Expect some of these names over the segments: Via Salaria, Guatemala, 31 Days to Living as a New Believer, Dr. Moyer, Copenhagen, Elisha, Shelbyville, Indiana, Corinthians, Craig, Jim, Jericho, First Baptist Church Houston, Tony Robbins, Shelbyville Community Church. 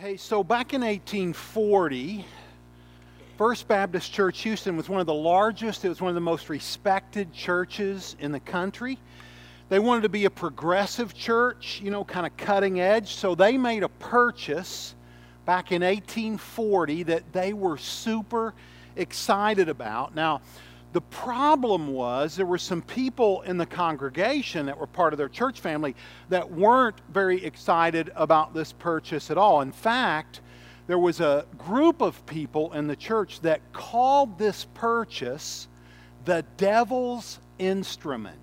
Hey, so back in 1840, First Baptist Church Houston was one of the largest, it was one of the most respected churches in the country. They wanted to be a progressive church, you know, kind of cutting edge, so they made a purchase back in 1840 that they were super excited about. Now, the problem was there were some people in the congregation that were part of their church family that weren't very excited about this purchase at all. In fact, there was a group of people in the church that called this purchase the devil's instrument.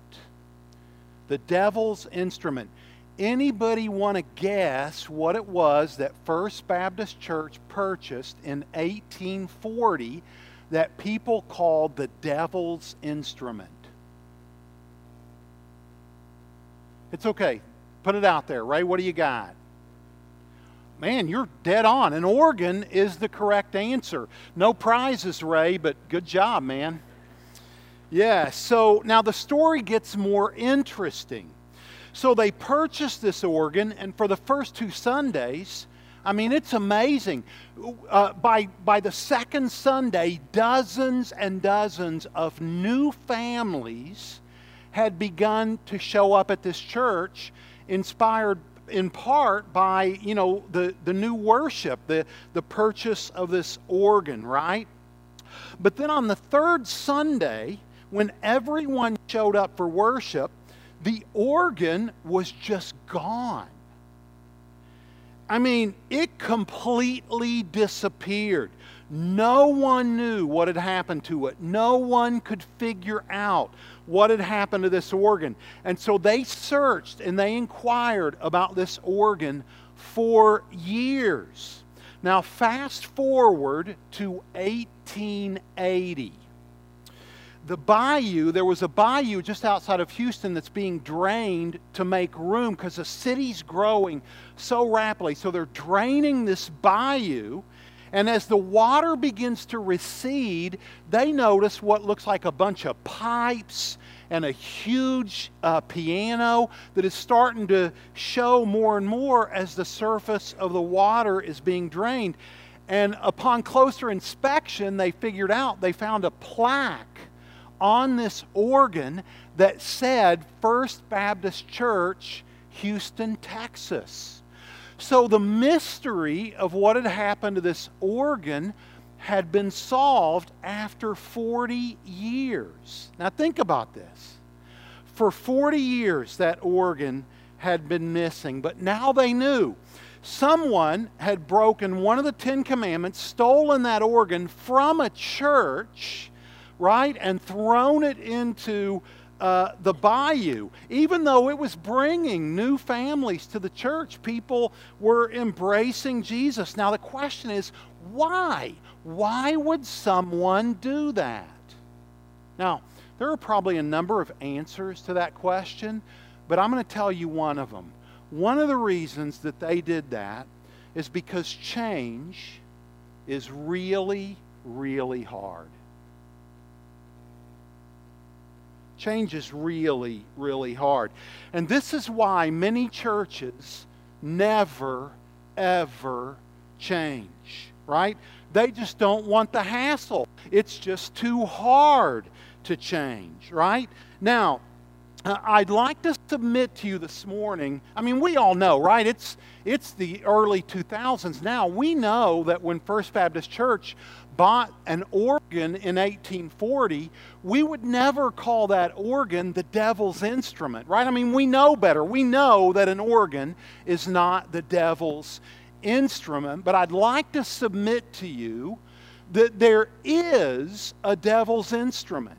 The devil's instrument. Anybody want to guess what it was that First Baptist Church purchased in 1840 that people called the devil's instrument? It's okay. Put it out there. Ray, what do you got? Man, you're dead on. An organ is the correct answer. No prizes, Ray, but good job, man. Yeah, so now the story gets more interesting. So they purchased this organ, and for the first two Sundays, I mean, it's amazing. By the second Sunday, dozens and dozens of new families had begun to show up at this church, inspired in part by, you know, the new worship, the purchase of this organ, right? But then on the third Sunday, when everyone showed up for worship, the organ was just gone. I mean, it completely disappeared. No one knew what had happened to it. No one could figure out what had happened to this organ. And so they searched and they inquired about this organ for years. Now, fast forward to 1880. The bayou, there was a bayou just outside of Houston that's being drained to make room because the city's growing so rapidly. So they're draining this bayou, and as the water begins to recede, they notice what looks like a bunch of pipes and a huge piano that is starting to show more and more as the surface of the water is being drained. And upon closer inspection, they figured out, they found a plaque on this organ that said First Baptist Church, Houston, Texas. So the mystery of what had happened to this organ had been solved after 40 years. Now think about this. For 40 years that organ had been missing, but now they knew. Someone had broken one of the Ten Commandments, stolen that organ from a church, right, and thrown it into the bayou. Even though it was bringing new families to the church, people were embracing Jesus. Now the question is, why? Why would someone do that? Now, there are probably a number of answers to that question, but I'm going to tell you one of them. One of the reasons that they did that is because change is really, really hard. Change is really, really hard. And this is why many churches never, ever change, right? They just don't want the hassle. It's just too hard to change, right? Now, I'd like to submit to you this morning, I mean, we all know, right? It's the early 2000s now. We know that when First Baptist Church bought an organ in 1840, we would never call that organ the devil's instrument, right? I mean, we know better. We know that an organ is not the devil's instrument, but I'd like to submit to you that there is a devil's instrument.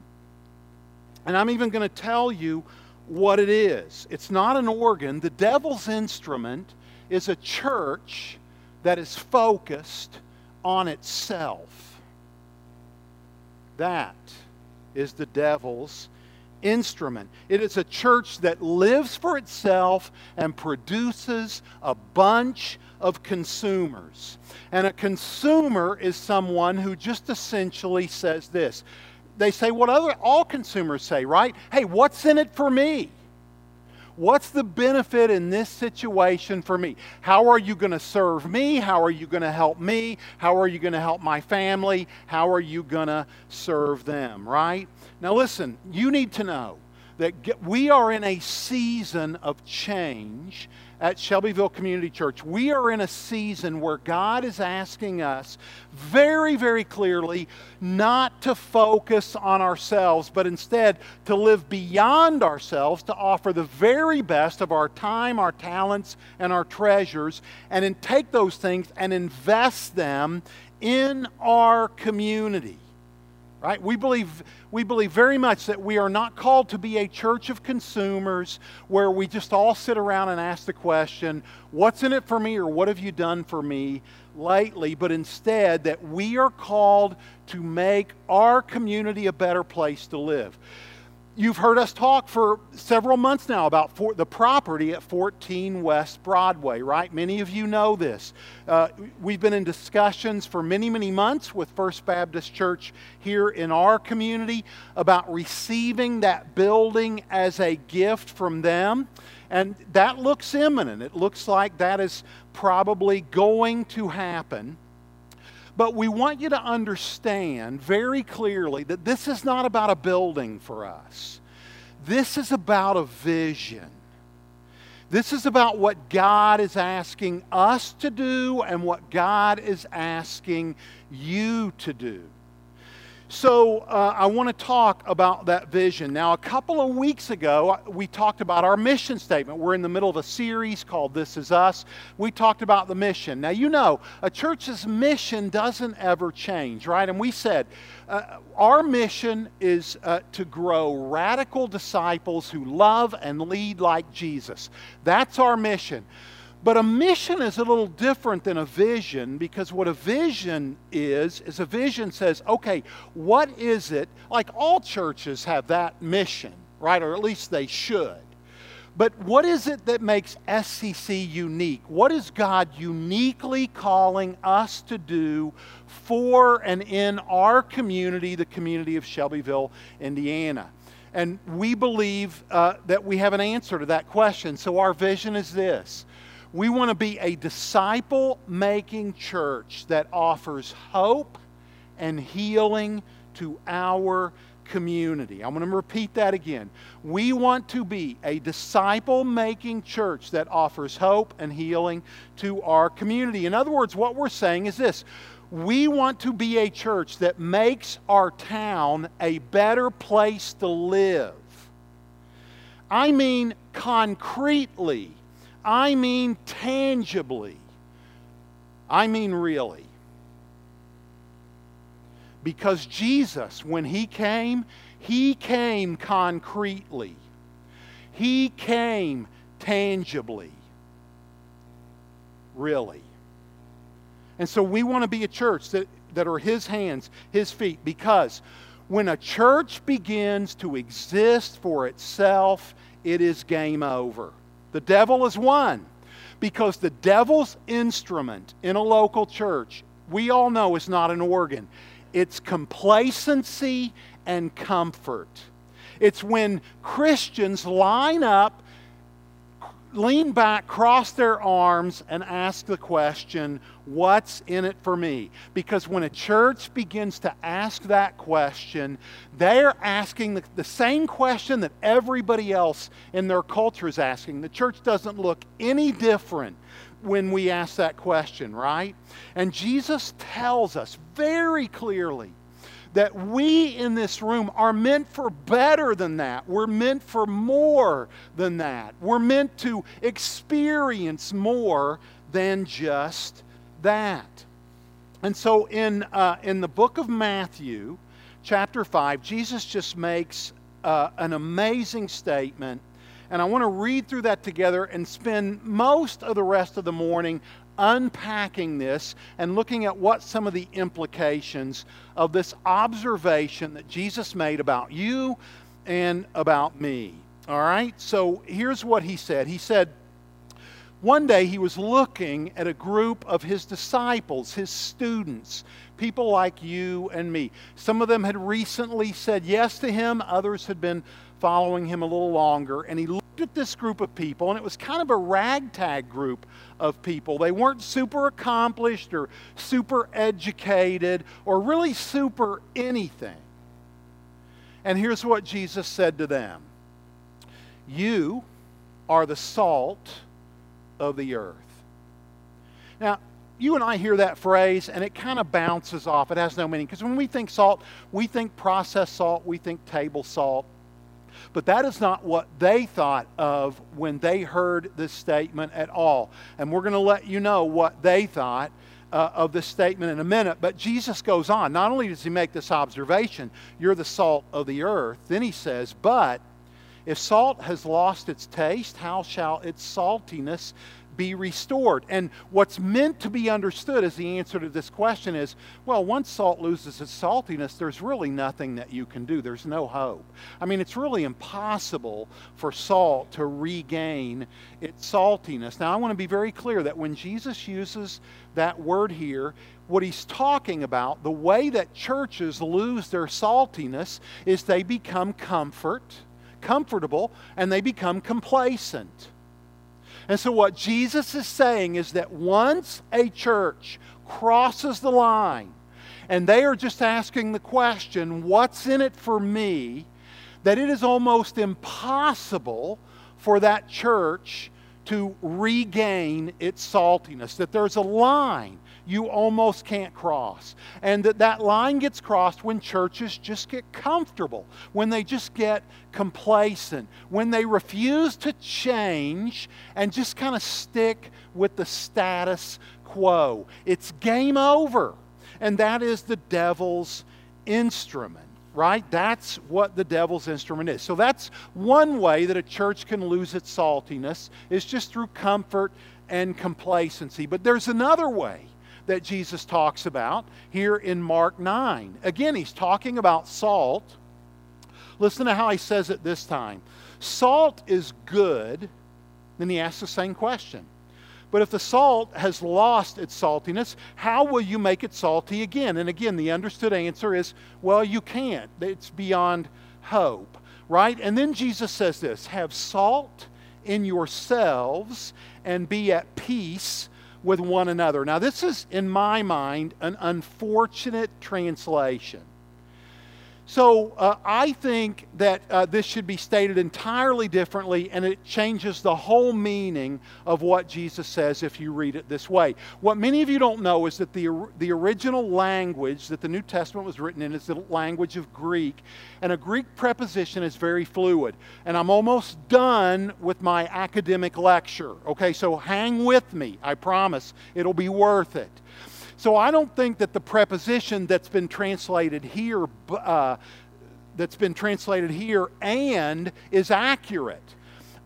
And I'm even going to tell you what it is. It's not an organ. The devil's instrument is a church that is focused on itself. That is the devil's instrument. It is a church that lives for itself and produces a bunch of consumers. And a consumer is someone who just essentially says this. They say what all consumers say, right? Hey, what's in it for me? what's the benefit in this situation for me? How are you going to serve me? How are you going to help me? How are you going to help my family? How are you going to serve them, right? Now listen, you need to know that we are in a season of change at Shelbyville Community Church. We are in a season where God is asking us very, very clearly not to focus on ourselves, but instead to live beyond ourselves, to offer the very best of our time, our talents, and our treasures, and then take those things and invest them in our community. Right? We believe very much that we are not called to be a church of consumers where we just all sit around and ask the question, what's in it for me, or what have you done for me lately? But instead that we are called to make our community a better place to live. You've heard us talk for several months now about the property at 14 West Broadway, right? Many of you know this. We've been in discussions for many, many months with First Baptist Church here in our community about receiving that building as a gift from them. And that looks imminent. It looks like that is probably going to happen. But we want you to understand very clearly that this is not about a building for us. This is about a vision. This is about what God is asking us to do and what God is asking you to do. So I want to talk about that vision. Now, a couple of weeks ago, we talked about our mission statement. We're in the middle of a series called This Is Us. We talked about the mission. Now, you know, a church's mission doesn't ever change, right? And we said our mission is to grow radical disciples who love and lead like Jesus. That's our mission. But a mission is a little different than a vision, because what a vision is a vision says, okay, what is it? Like, all churches have that mission, right? Or at least they should. But what is it that makes SCC unique? What is God uniquely calling us to do for and in our community, the community of Shelbyville, Indiana? And we believe that we have an answer to that question. So our vision is this. We want to be a disciple-making church that offers hope and healing to our community. I'm going to repeat that again. We want to be a disciple-making church that offers hope and healing to our community. In other words, what we're saying is this. We want to be a church that makes our town a better place to live. I mean concretely. I mean tangibly. I mean really. Because Jesus, when He came concretely. He came tangibly. Really. And so we want to be a church that are His hands, His feet. Because when a church begins to exist for itself, it is game over. The devil is won, because the devil's instrument in a local church, we all know, is not an organ. It's complacency and comfort. It's when Christians line up, lean back, cross their arms, and ask the question, what's in it for me? Because when a church begins to ask that question, they're asking the same question that everybody else in their culture is asking. The church doesn't look any different when we ask that question, right? And Jesus tells us very clearly that we in this room are meant for better than that. We're meant for more than that. We're meant to experience more than just that. And so in the book of Matthew, chapter 5, Jesus just makes an amazing statement. And I want to read through that together and spend most of the rest of the morning unpacking this and looking at what some of the implications of this observation that Jesus made about you and about me. All right, so here's what He said. He said, one day He was looking at a group of His disciples, His students, people like you and me. Some of them had recently said yes to Him, others had been following Him a little longer, and He looked looked at this group of people, and it was kind of a ragtag group of people. They weren't super accomplished or super educated or really super anything. And here's what Jesus said to them. You are the salt of the earth. Now, you and I hear that phrase, and it kind of bounces off. It has no meaning. Because when we think salt, we think processed salt, we think table salt. But that is not what they thought of when they heard this statement at all. And we're going to let you know what they thought of this statement in a minute. But Jesus goes on. Not only does he make this observation, you're the salt of the earth. Then he says, but if salt has lost its taste, how shall its saltiness be restored? And what's meant to be understood as the answer to this question is, well, once salt loses its saltiness, there's really nothing that you can do. There's no hope. I mean, it's really impossible for salt to regain its saltiness. Now, I want to be very clear that when Jesus uses that word here, what he's talking about, the way that churches lose their saltiness is they become comfortable, and they become complacent. And so what Jesus is saying is that once a church crosses the line and they are just asking the question, what's in it for me, that it is almost impossible for that church to regain its saltiness, that there's a line you almost can't cross, and that line gets crossed when churches just get comfortable, when they just get complacent, when they refuse to change and just kind of stick with the status quo. It's game over, and that is the devil's instrument. Right? That's what the devil's instrument is. So that's one way that a church can lose its saltiness, is just through comfort and complacency. But there's another way that Jesus talks about here in Mark 9. Again, he's talking about salt. Listen to how he says it this time. Salt is good. Then he asks the same question. But if the salt has lost its saltiness, how will you make it salty again? And again, the understood answer is, well, you can't. It's beyond hope, right? And then Jesus says this, have salt in yourselves and be at peace with one another. Now, this is, in my mind, an unfortunate translation. So I think that this should be stated entirely differently, and it changes the whole meaning of what Jesus says if you read it this way. What many of you don't know is that the original language that the New Testament was written in is the language of Greek, and a Greek preposition is very fluid. And I'm almost done with my academic lecture, okay? So hang with me, I promise. It'll be worth it. So I don't think that the preposition that's been translated here, and is accurate.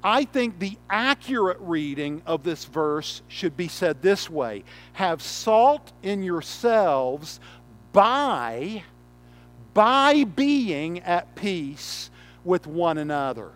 I think the accurate reading of this verse should be said this way. Have salt in yourselves by being at peace with one another.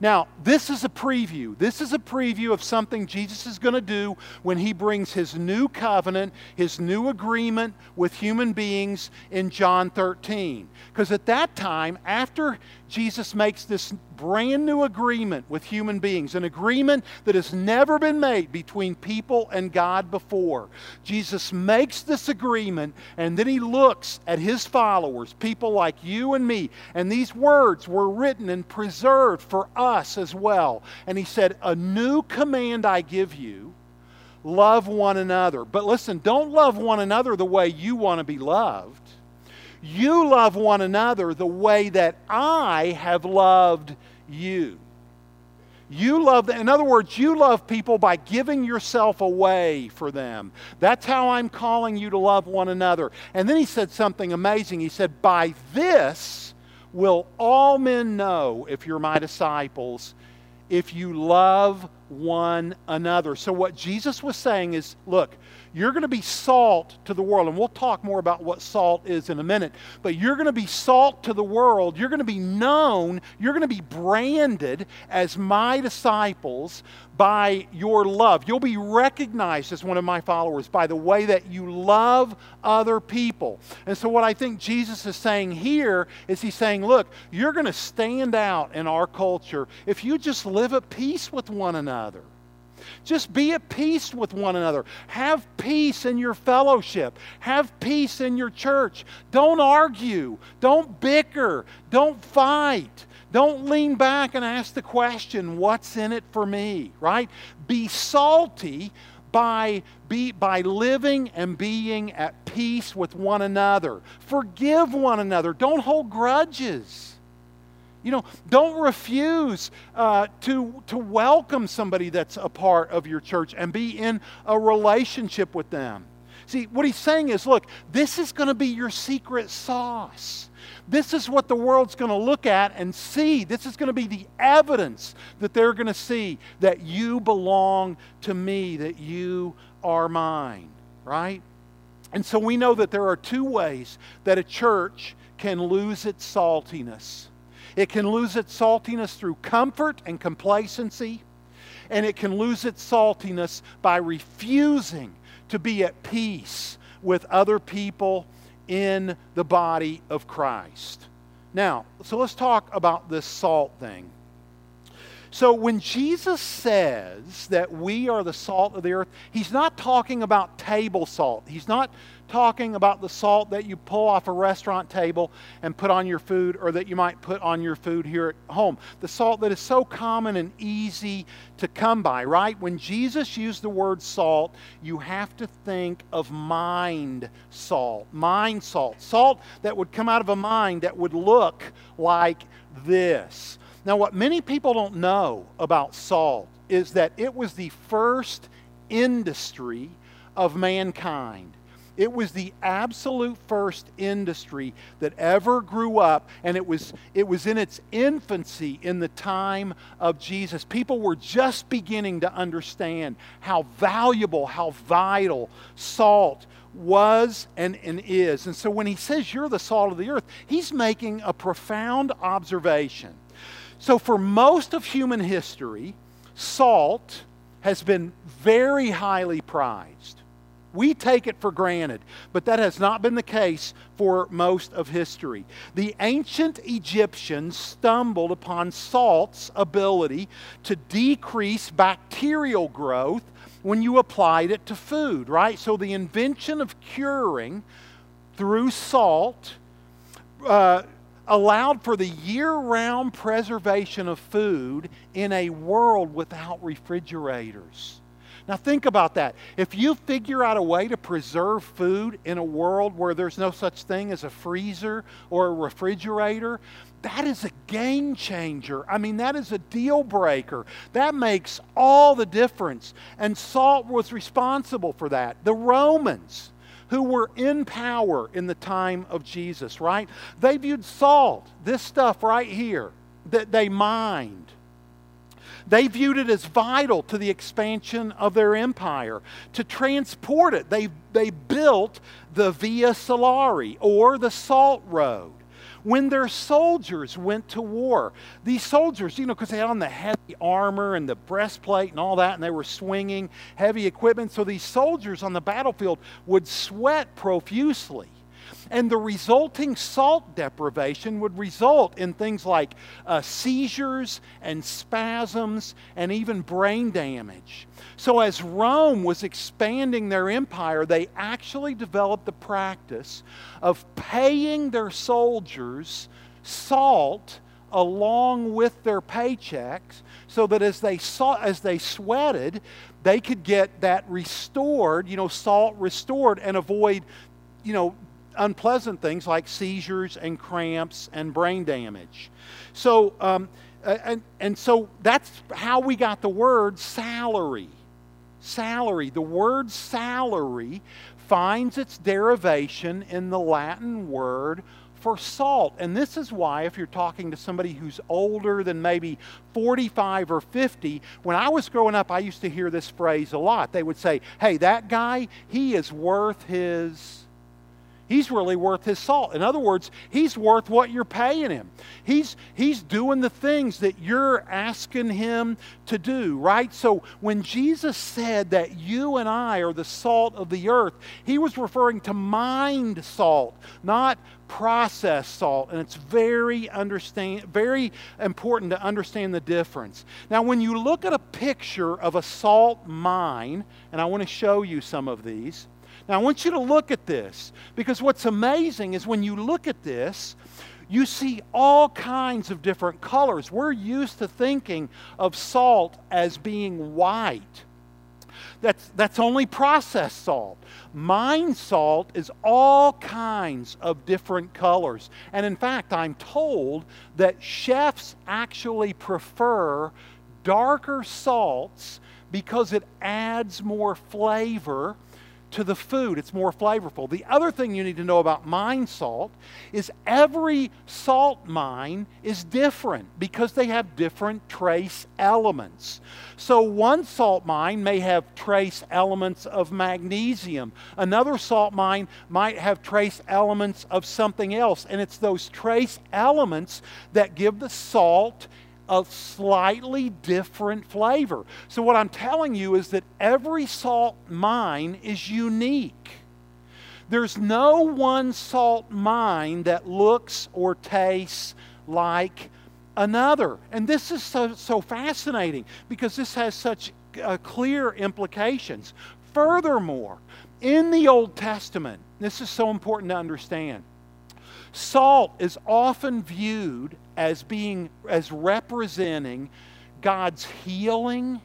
Now, this is a preview. This is a preview of something Jesus is going to do when he brings his new covenant, his new agreement with human beings in John 13. Because at that time, after Jesus makes this brand new agreement with human beings, an agreement that has never been made between people and God before, Jesus makes this agreement, and then he looks at his followers, people like you and me, and these words were written and preserved for us as well. And he said, a new command I give you, love one another. But listen, don't love one another the way you want to be loved. You love one another the way that I have loved you. You love them. In other words, you love people by giving yourself away for them. That's how I'm calling you to love one another. And then he said something amazing. He said, by this will all men know if you're my disciples, if you love one another. So what Jesus was saying is, look, you're going to be salt to the world. And we'll talk more about what salt is in a minute. But you're going to be salt to the world. You're going to be known. You're going to be branded as my disciples by your love. You'll be recognized as one of my followers by the way that you love other people. And so what I think Jesus is saying here is he's saying, look, you're going to stand out in our culture if you just live at peace with one another. Just be at peace with one another. Have peace in your fellowship. Have peace in your church. Don't argue. Don't bicker. Don't fight. Don't lean back and ask the question, what's in it for me, right? Be salty by living and being at peace with one another. Forgive one another. Don't hold grudges. You know, don't refuse to welcome somebody that's a part of your church and be in a relationship with them. See, what he's saying is, look, this is going to be your secret sauce. This is what the world's going to look at and see. This is going to be the evidence that they're going to see that you belong to me, that you are mine, right? And so we know that there are two ways that a church can lose its saltiness. It can lose its saltiness through comfort and complacency, and it can lose its saltiness by refusing to be at peace with other people in the body of Christ. Now, so let's talk about this salt thing. So when Jesus says that we are the salt of the earth, he's not talking about table salt. He's not talking about the salt that you pull off a restaurant table and put on your food, or that you might put on your food here at home. The salt that is so common and easy to come by, right? When Jesus used the word salt, you have to think of mind salt. Salt that would come out of a mine that would look like this. Now, what many people don't know about salt is that it was the first industry of mankind. It was the absolute first industry that ever grew up, and it was in its infancy in the time of Jesus. People were just beginning to understand how valuable, how vital salt was and is. And so when he says you're the salt of the earth, he's making a profound observation. So for most of human history, salt has been very highly prized. We take it for granted, but that has not been the case for most of history. The ancient Egyptians stumbled upon salt's ability to decrease bacterial growth when you applied it to food, right? So the invention of curing through salt allowed for the year-round preservation of food in a world without refrigerators. Now think about that. If you figure out a way to preserve food in a world where there's no such thing as a freezer or a refrigerator, that is a game changer. I mean, that is a deal breaker. That makes all the difference. And salt was responsible for that. The Romans, who were in power in the time of Jesus, right? They viewed salt, this stuff right here, that they mined. They viewed it as vital to the expansion of their empire. To transport it, they built the Via Salaria, or the Salt Road. When their soldiers went to war, these soldiers, you know, because they had on the heavy armor and the breastplate and all that, and they were swinging heavy equipment, so these soldiers on the battlefield would sweat profusely. And the resulting salt deprivation would result in things like seizures and spasms and even brain damage. So as Rome was expanding their empire, they actually developed the practice of paying their soldiers salt along with their paychecks, so that as they sweated, they could get that restored, you know, salt restored, and avoid, you know, unpleasant things like seizures and cramps and brain damage. So, so that's how we got the word salary. Salary. The word salary finds its derivation in the Latin word for salt. And this is why, if you're talking to somebody who's older than maybe 45 or 50, when I was growing up, I used to hear this phrase a lot. They would say, hey, that guy, he's really worth his salt. In other words, he's worth what you're paying him. He's doing the things that you're asking him to do, right? So when Jesus said that you and I are the salt of the earth, he was referring to mined salt, not processed salt. And it's very important to understand the difference. Now, when you look at a picture of a salt mine, and I want to show you some of these, now, I want you to look at this, because what's amazing is when you look at this, you see all kinds of different colors. We're used to thinking of salt as being white. That's only processed salt. Mine salt is all kinds of different colors. And in fact, I'm told that chefs actually prefer darker salts because it adds more flavor to the food. It's more flavorful. The other thing you need to know about mine salt is every salt mine is different because they have different trace elements. So one salt mine may have trace elements of magnesium. Another salt mine might have trace elements of something else. And it's those trace elements that give the salt a slightly different flavor. So what I'm telling you is that every salt mine is unique. There's no one salt mine that looks or tastes like another. And this is so fascinating because this has such clear implications. Furthermore, in the Old Testament, this is so important to understand, salt is often viewed as representing God's healing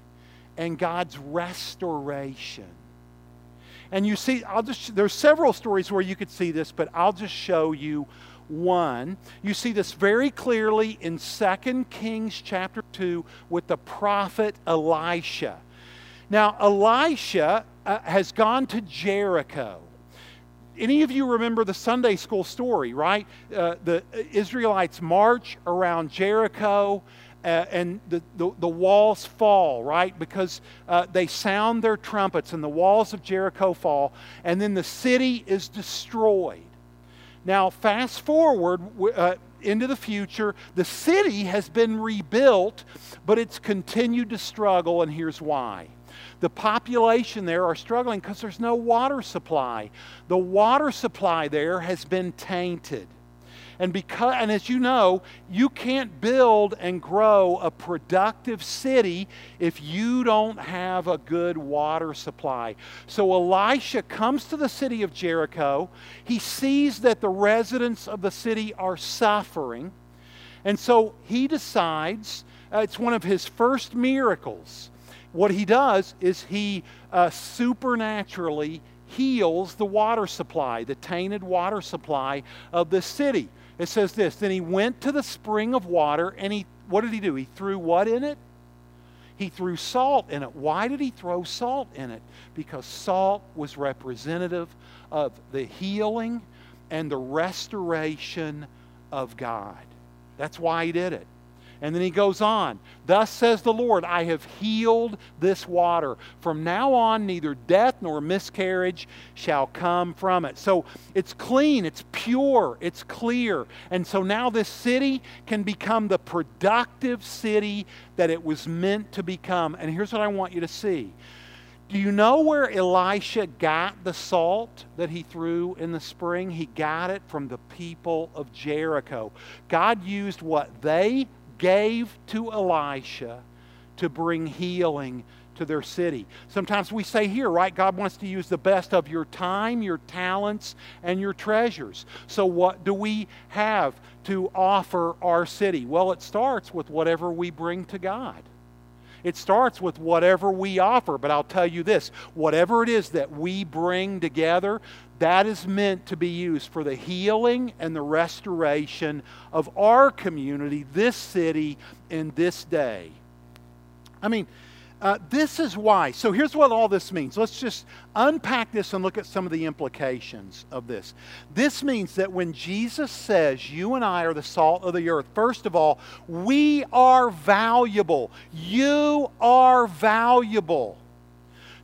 and God's restoration. And you see, there's several stories where you could see this, but I'll just show you one. You see this very clearly in 2 Kings chapter 2 with the prophet Elisha. Now, Elisha has gone to Jericho. Any of you remember the Sunday school story, right? The Israelites march around Jericho and the walls fall, right? Because they sound their trumpets and the walls of Jericho fall, and then the city is destroyed. Now, fast forward into the future, the city has been rebuilt, but it's continued to struggle, and here's why. The population there are struggling because there's no water supply. The water supply there has been tainted. And as you know, you can't build and grow a productive city if you don't have a good water supply. So Elisha comes to the city of Jericho. He sees that the residents of the city are suffering. And so he decides, it's one of his first miracles. What he does is he supernaturally heals the water supply, the tainted water supply of the city. It says this, then he went to the spring of water and what did he do? He threw what in it? He threw salt in it. Why did he throw salt in it? Because salt was representative of the healing and the restoration of God. That's why he did it. And then he goes on, thus says the Lord, I have healed this water. From now on, neither death nor miscarriage shall come from it. So it's clean, it's pure, it's clear. And so now this city can become the productive city that it was meant to become. And here's what I want you to see. Do you know where Elisha got the salt that he threw in the spring? He got it from the people of Jericho. God used what they gave to Elisha to bring healing to their city. Sometimes we say here, right, God wants to use the best of your time, your talents, and your treasures. So what do we have to offer our city? Well, it starts with whatever we bring to God. It starts with whatever we offer, but I'll tell you this, whatever it is that we bring together, that is meant to be used for the healing and the restoration of our community, this city, in this day. I mean, This is why. So here's what all this means. Let's just unpack this and look at some of the implications of this. This means that when Jesus says you and I are the salt of the earth, first of all, we are valuable. You are valuable.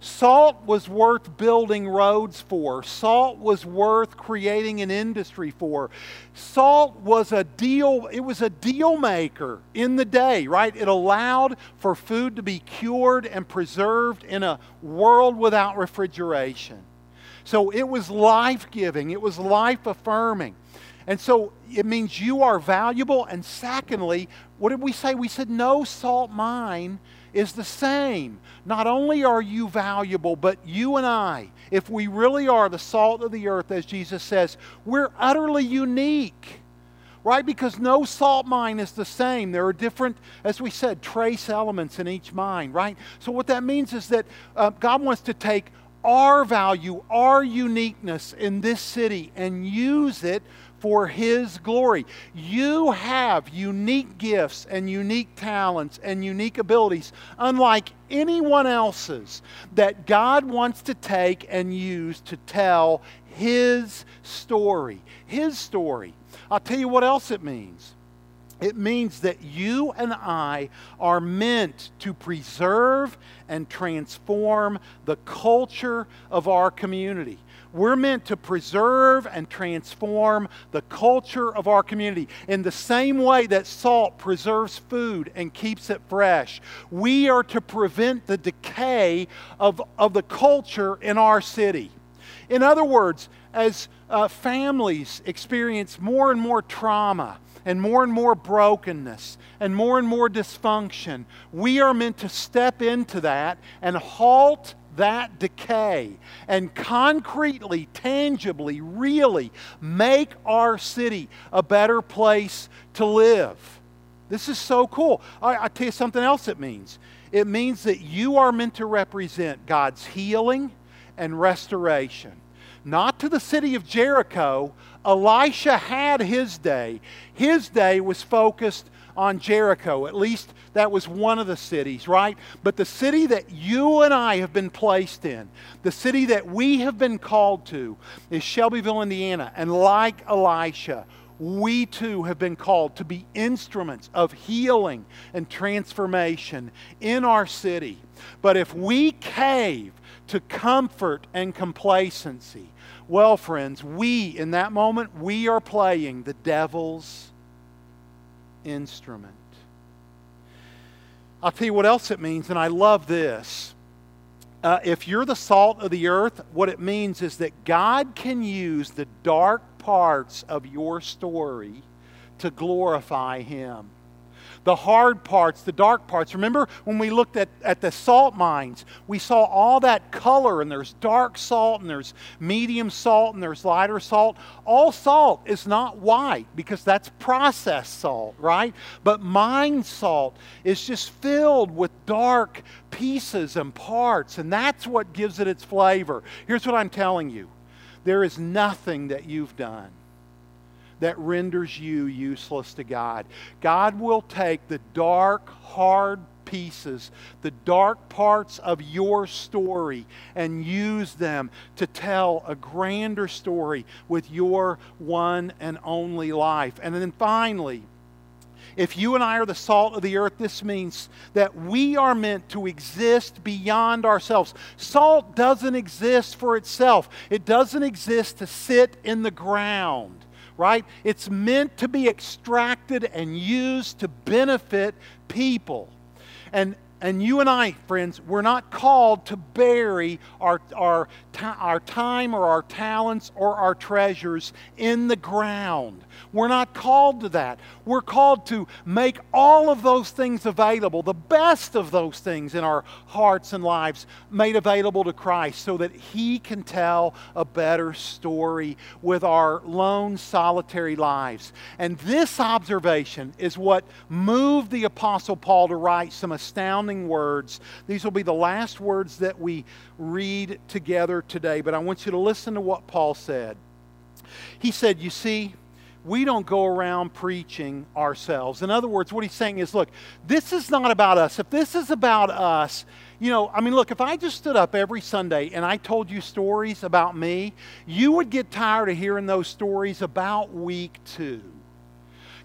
Salt was worth building roads for. Salt was worth creating an industry for. Salt was a deal, it was a deal maker in the day, right? It allowed for food to be cured and preserved in a world without refrigeration. So it was life-giving, it was life-affirming. And so it means you are valuable. And secondly, what did we say? We said no salt mine is the same. Not only are you valuable, but you and I, if we really are the salt of the earth, as Jesus says, we're utterly unique, right? Because no salt mine is the same. There are different, as we said, trace elements in each mine, right? So what that means is that God wants to take our value, our uniqueness in this city and use it for His glory. You have unique gifts and unique talents and unique abilities, unlike anyone else's, that God wants to take and use to tell His story. His story. I'll tell you what else it means. It means that you and I are meant to preserve and transform the culture of our community. We're meant to preserve and transform the culture of our community. In the same way that salt preserves food and keeps it fresh, we are to prevent the decay of the culture in our city. In other words, as families experience more and more trauma, and more brokenness, and more dysfunction, we are meant to step into that and halt that decay and concretely, tangibly, really make our city a better place to live. This is so cool. I'll tell you something else it means. It means that you are meant to represent God's healing and restoration. Not to the city of Jericho. Elisha had his day. His day was focused on Jericho. At least that was one of the cities, right? But the city that you and I have been placed in, the city that we have been called to, is Shelbyville, Indiana. And like Elisha, we too have been called to be instruments of healing and transformation in our city. But if we cave to comfort and complacency, well, friends, we, in that moment, we are playing the devil's instrument. I'll tell you what else it means, and I love this. If you're the salt of the earth, what it means is that God can use the dark parts of your story to glorify Him. The hard parts, the dark parts. Remember when we looked at the salt mines, we saw all that color, and there's dark salt, and there's medium salt, and there's lighter salt. All salt is not white because that's processed salt, right? But mine salt is just filled with dark pieces and parts, and that's what gives it its flavor. Here's what I'm telling you. There is nothing that you've done that renders you useless to God. God will take the dark, hard pieces, the dark parts of your story, and use them to tell a grander story with your one and only life. And then finally, if you and I are the salt of the earth, this means that we are meant to exist beyond ourselves. Salt doesn't exist for itself. It doesn't exist to sit in the ground, right? It's meant to be extracted and used to benefit people. And you and I, friends, we're not called to bury our time or our talents or our treasures in the ground. We're not called to that. We're called to make all of those things available, the best of those things in our hearts and lives, made available to Christ so that He can tell a better story with our lone, solitary lives. And this observation is what moved the Apostle Paul to write some astounding words. These will be the last words that we read together today, but I want you to listen to what Paul said. He said, you see, we don't go around preaching ourselves. In other words, what he's saying is, look, this is not about us. If this is about us, You know, I mean, look, if I just stood up every Sunday and I told you stories about me, you would get tired of hearing those stories about week 2.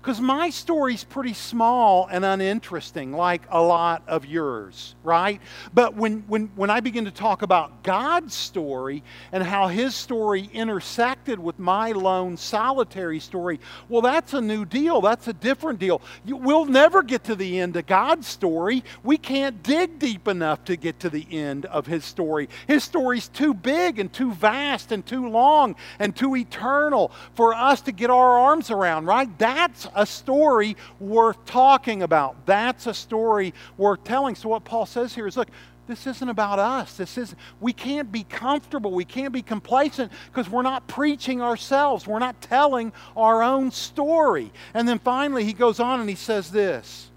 Because my story's pretty small and uninteresting, like a lot of yours, right? But when I begin to talk about God's story and how His story intersected with my lone, solitary story, well, that's a new deal. That's a different deal. We'll never get to the end of God's story. We can't dig deep enough to get to the end of His story. His story's too big and too vast and too long and too eternal for us to get our arms around, right? That's a story worth talking about. That's a story worth telling. So what Paul says here is, look, this isn't about us. We can't be comfortable. We can't be complacent because we're not preaching ourselves. We're not telling our own story. And then finally, he goes on and he says this: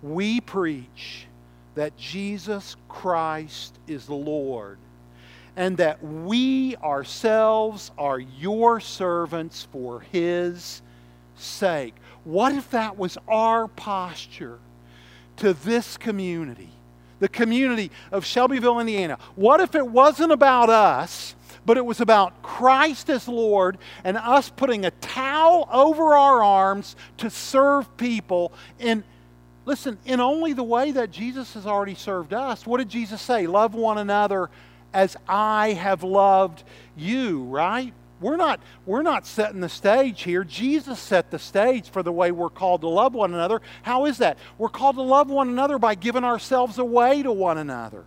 we preach that Jesus Christ is Lord, and that we ourselves are your servants for His sake. What if that was our posture to this community, the community of Shelbyville, Indiana? What if it wasn't about us, but it was about Christ as Lord and us putting a towel over our arms to serve people in, listen, in only the way that Jesus has already served us? What did Jesus say? Love one another as I have loved you, right? We're not setting the stage here. Jesus set the stage for the way we're called to love one another. How is that? We're called to love one another by giving ourselves away to one another.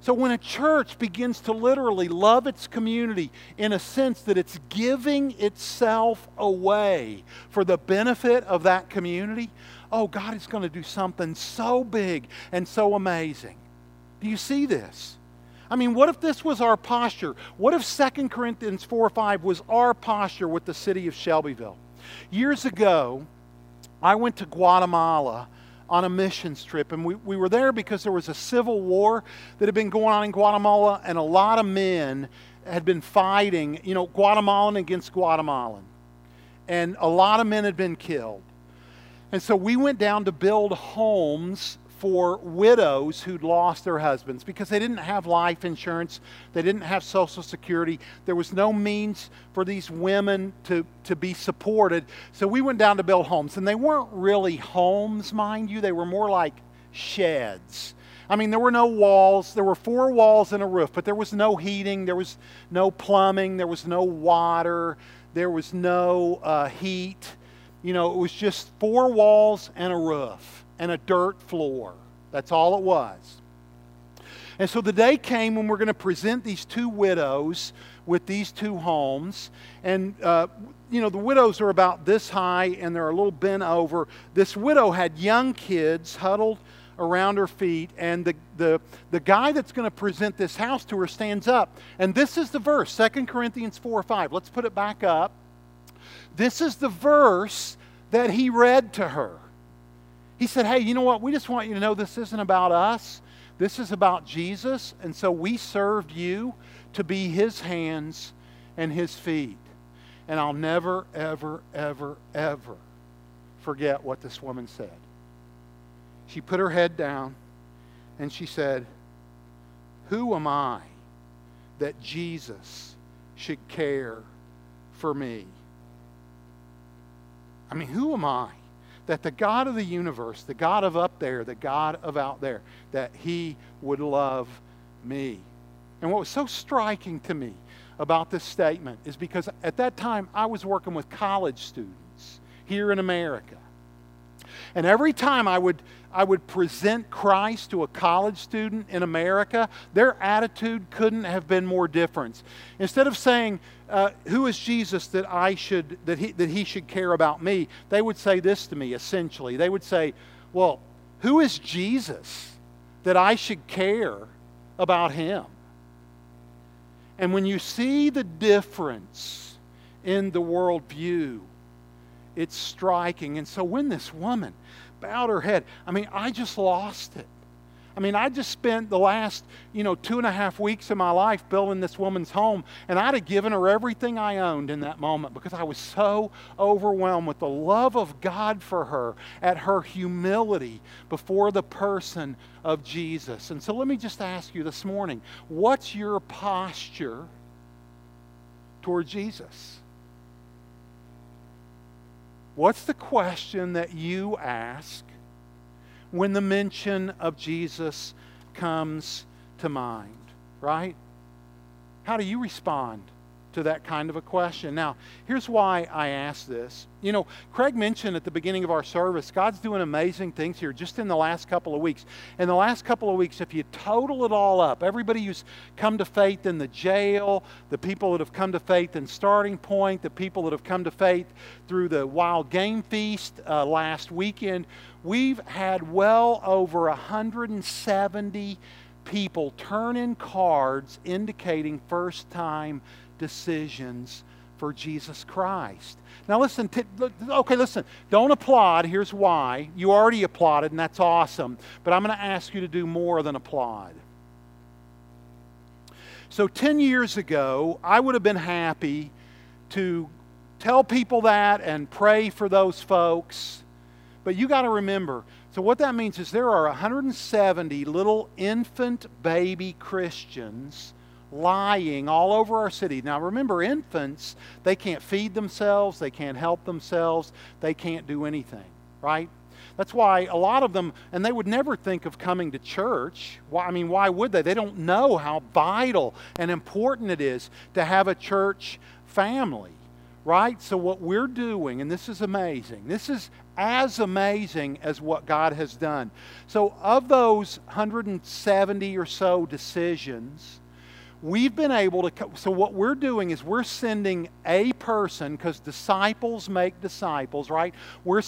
So when a church begins to literally love its community in a sense that it's giving itself away for the benefit of that community, oh, God is going to do something so big and so amazing. Do you see this? I mean, what if this was our posture? What if 2 Corinthians 4:5 was our posture with the city of Shelbyville? Years ago, I went to Guatemala on a missions trip, and we were there because there was a civil war that had been going on in Guatemala, and a lot of men had been fighting, you know, Guatemalan against Guatemalan. And a lot of men had been killed. And so we went down to build homes for widows who'd lost their husbands because they didn't have life insurance. They didn't have Social Security. There was no means for these women to be supported. So we went down to build homes. And they weren't really homes, mind you. They were more like sheds. I mean, there were no walls. There were 4 walls and a roof, but there was no heating. There was no plumbing. There was no water. There was no heat. You know, it was just 4 walls and a roof and a dirt floor. That's all it was. And so the day came when we're going to present these 2 widows with these 2 homes. And, you know, the widows are about this high and they're a little bent over. This widow had young kids huddled around her feet, and the guy that's going to present this house to her stands up. And this is the verse, 2 Corinthians 4:5. Let's put it back up. This is the verse that he read to her. He said, hey, you know what? We just want you to know this isn't about us. This is about Jesus. And so we served you to be His hands and His feet. And I'll never, ever, ever, ever forget what this woman said. She put her head down and she said, who am I that Jesus should care for me? I mean, who am I? That the God of the universe, the God of up there, the God of out there, that He would love me. And what was so striking to me about this statement is because at that time I was working with college students here in America. And every time I would present Christ to a college student in America, their attitude couldn't have been more different. Instead of saying, who is Jesus that he should care about me, they would say this to me, essentially. They would say, well, who is Jesus that I should care about Him? And when you see the difference in the worldview, it's striking. And so when this woman bowed her head, I mean, I just lost it. I mean, I just spent the last, 2.5 weeks of my life building this woman's home, and I'd have given her everything I owned in that moment because I was so overwhelmed with the love of God for her at her humility before the person of Jesus. And so let me just ask you this morning, what's your posture toward Jesus? What's the question that you ask when the mention of Jesus comes to mind, right? How do you respond to that kind of a question? Now, here's why I ask this. Craig mentioned at the beginning of our service, God's doing amazing things here just in the last couple of weeks. In the last couple of weeks, if you total it all up, everybody who's come to faith in the jail, the people that have come to faith in Starting Point, the people that have come to faith through the Wild Game Feast last weekend, we've had well over 170 people turn in cards indicating first-time decisions for Jesus Chrisst. Now listen, okay, listen, don't applaud. Here's why. You already applauded, and that's awesome. But I'm going to ask you to do more than applaud. So 10 years ago, I would have been happy to tell people that and pray for those folks. But you got to remember, so what that means is there are 170 little infant baby Christians lying all over our city. Now remember, infants, they can't feed themselves, they can't help themselves, they can't do anything, right? That's why a lot of them, and they would never think of coming to church. Why, I mean, why would they? They don't know how vital and important it is to have a church family, right? So what we're doing, and this is amazing, this is as amazing as what God has done. So of those 170 or so decisions, we've been able to, so what we're doing is we're sending a person, because disciples make disciples, right? We're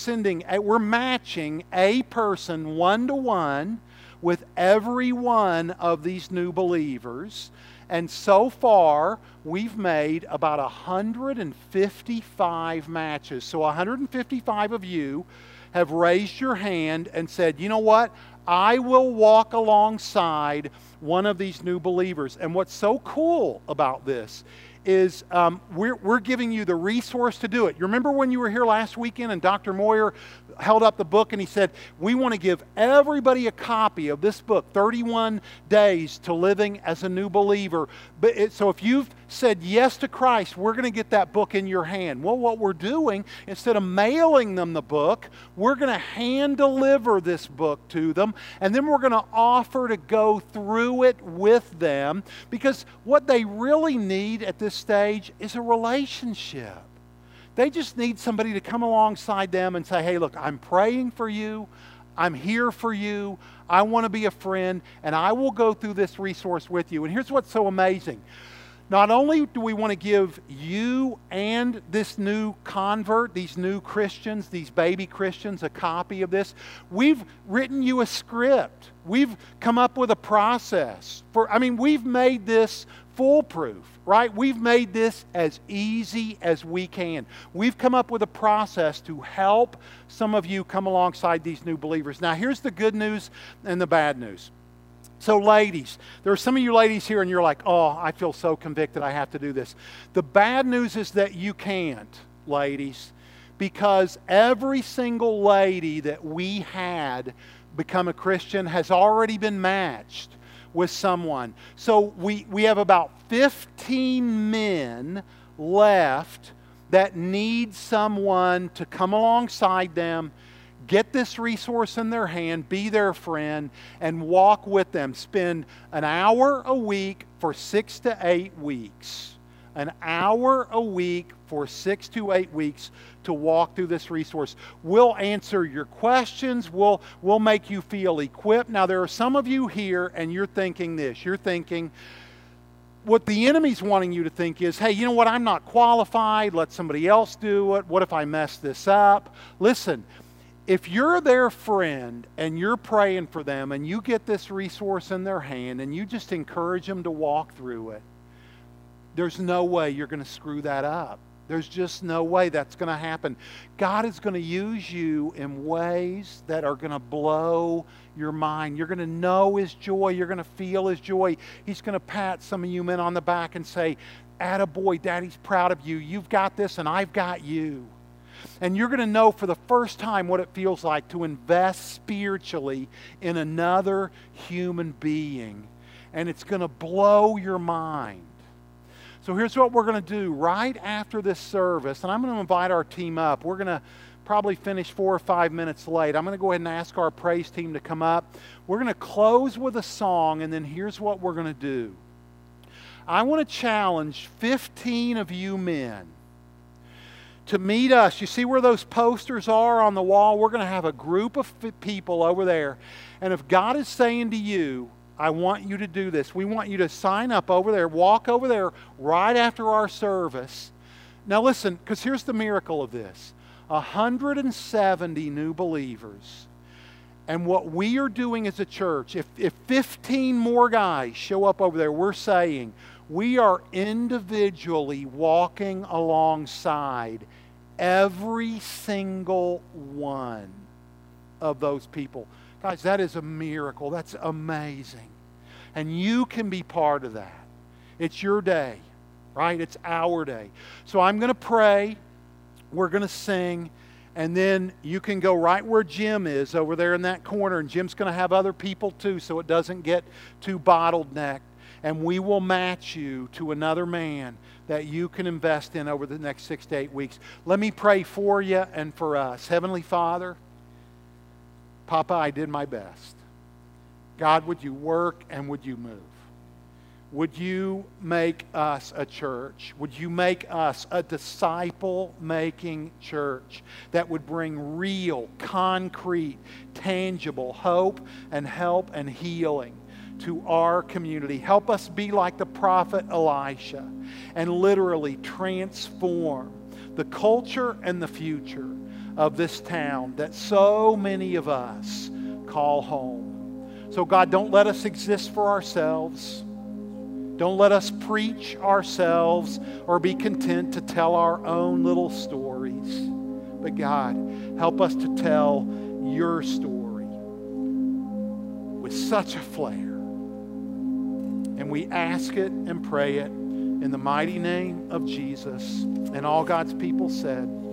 matching a person one-to-one with every one of these new believers. And so far, we've made about 155 matches. So 155 of you have raised your hand and said, you know what? I will walk alongside one of these new believers. And what's so cool about this is we're giving you the resource to do it. You remember when you were here last weekend and Dr. Moyer held up the book and he said, we want to give everybody a copy of this book, 31 Days to Living as a New Believer. So if you've said yes to Christ, we're going to get that book in your hand. Well, what we're doing, instead of mailing them the book, we're going to hand deliver this book to them, and then we're going to offer to go through it with them, because what they really need at this stage is a relationship. They just need somebody to come alongside them and say, hey, look, I'm praying for you. I'm here for you. I want to be a friend, and I will go through this resource with you. And here's what's so amazing. Not only do we want to give you and this new convert, these new Christians, these baby Christians, a copy of this, we've written you a script. We've come up with a process. We've made this foolproof, right? We've made this as easy as we can. We've come up with a process to help some of you come alongside these new believers. Now, here's the good news and the bad news. So ladies, there are some of you ladies here and you're like, oh, I feel so convicted I have to do this. The bad news is that you can't, ladies, because every single lady that we had become a Christian has already been matched with someone. So we have about 15 men left that need someone to come alongside them, get this resource in their hand, be their friend, and walk with them. Spend an hour a week for 6 to 8 weeks. An hour a week for 6 to 8 weeks to walk through this resource. We'll answer your questions. We'll make you feel equipped. Now, there are some of you here, and you're thinking this. You're thinking, what the enemy's wanting you to think is, hey, you know what? I'm not qualified. Let somebody else do it. What if I mess this up? Listen, if you're their friend and you're praying for them and you get this resource in their hand and you just encourage them to walk through it, there's no way you're going to screw that up. There's just no way that's going to happen. God is going to use you in ways that are going to blow your mind. You're going to know His joy. You're going to feel His joy. He's going to pat some of you men on the back and say, "Attaboy, Daddy's proud of you. You've got this and I've got you." And you're going to know for the first time what it feels like to invest spiritually in another human being. And it's going to blow your mind. So here's what we're going to do right after this service, and I'm going to invite our team up. We're going to probably finish 4 or 5 minutes late. I'm going to go ahead and ask our praise team to come up. We're going to close with a song, and then here's what we're going to do. I want to challenge 15 of you men to meet us. You see where those posters are on the wall? We're going to have a group of people over there, and if God is saying to you, "I want you to do this," we want you to sign up over there, walk over there right after our service. Now listen, because here's the miracle of this. 170 new believers. And what we are doing as a church, if 15 more guys show up over there, we're saying we are individually walking alongside every single one of those people. Guys, that is a miracle. That's amazing. And you can be part of that. It's your day, right? It's our day. So I'm going to pray. We're going to sing. And then you can go right where Jim is over there in that corner. And Jim's going to have other people too, so it doesn't get too bottlenecked. And we will match you to another man that you can invest in over the next 6 to 8 weeks. Let me pray for you and for us. Heavenly Father, Papa, I did my best. God, would you work and would you move? Would you make us a church? Would you make us a disciple-making church that would bring real, concrete, tangible hope and help and healing to our community? Help us be like the prophet Elisha and literally transform the culture and the future of this town that so many of us call home. So God, don't let us exist for ourselves. Don't let us preach ourselves or be content to tell our own little stories. But God, help us to tell your story with such a flair. And we ask it and pray it in the mighty name of Jesus. And all God's people said,